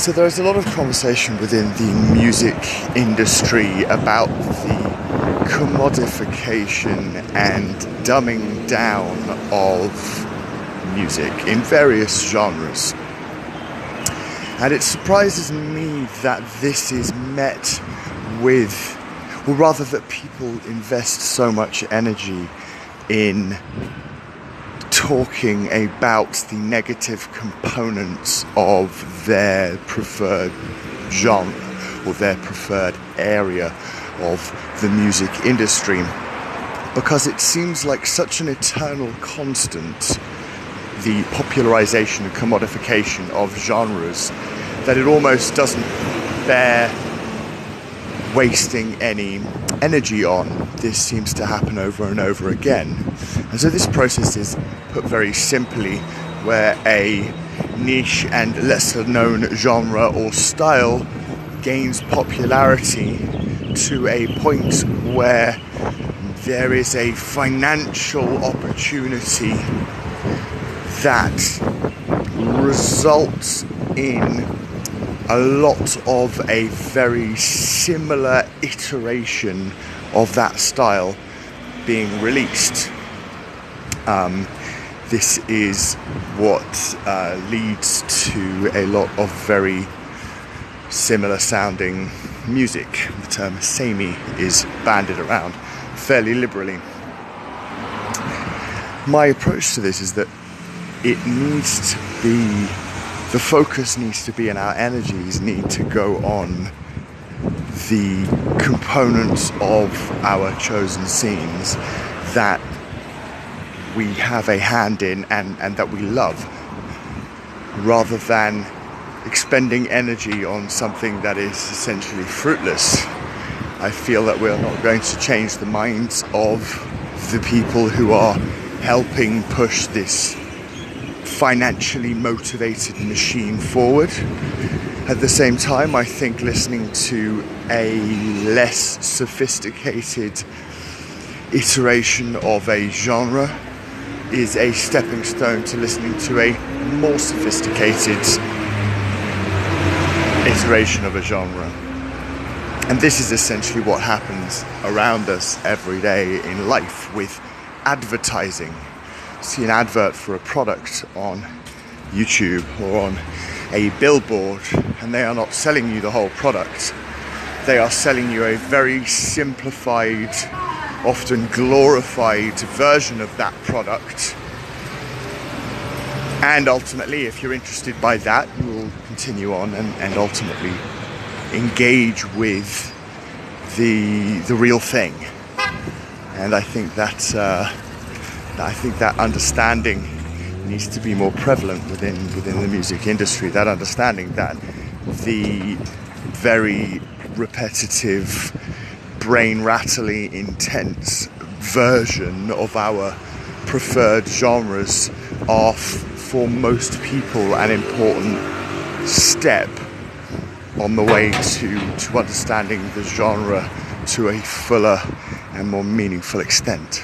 So there's a lot of conversation within the music industry about the commodification and dumbing down of music in various genres. And it surprises me that this is met with, or rather that people invest so much energy in talking about the negative components of their preferred genre or their preferred area of the music industry, because it seems like such an eternal constant, the popularization and commodification of genres, that it almost doesn't bear wasting any energy on. This seems to happen over and over again. And so this process is, put very simply, where a niche and lesser known genre or style gains popularity to a point where there is a financial opportunity that results in a lot of a very similar iteration of that style being released. This is what leads to a lot of very similar sounding music. The term samey is banded around fairly liberally. My approach to this is that it needs to be, the focus needs to be, and our energies need to go on the components of our chosen scenes that we have a hand in and that we love, rather than expending energy on something that is essentially fruitless. I feel that we're not going to change the minds of the people who are helping push this financially motivated machine forward. At the same time, I think listening to a less sophisticated iteration of a genre is a stepping stone to listening to a more sophisticated iteration of a genre. And this is essentially what happens around us every day in life with advertising. See an advert for a product on YouTube or on a billboard, and they are not selling you the whole product. They are selling you a very simplified, often glorified version of that product. And ultimately, if you're interested by that, you will continue on and ultimately engage with the real thing. And I think that I think that understanding needs to be more prevalent within the music industry. That understanding that the very repetitive, brain-rattling, intense version of our preferred genres are for most people an important step on the way to understanding the genre to a fuller and more meaningful extent.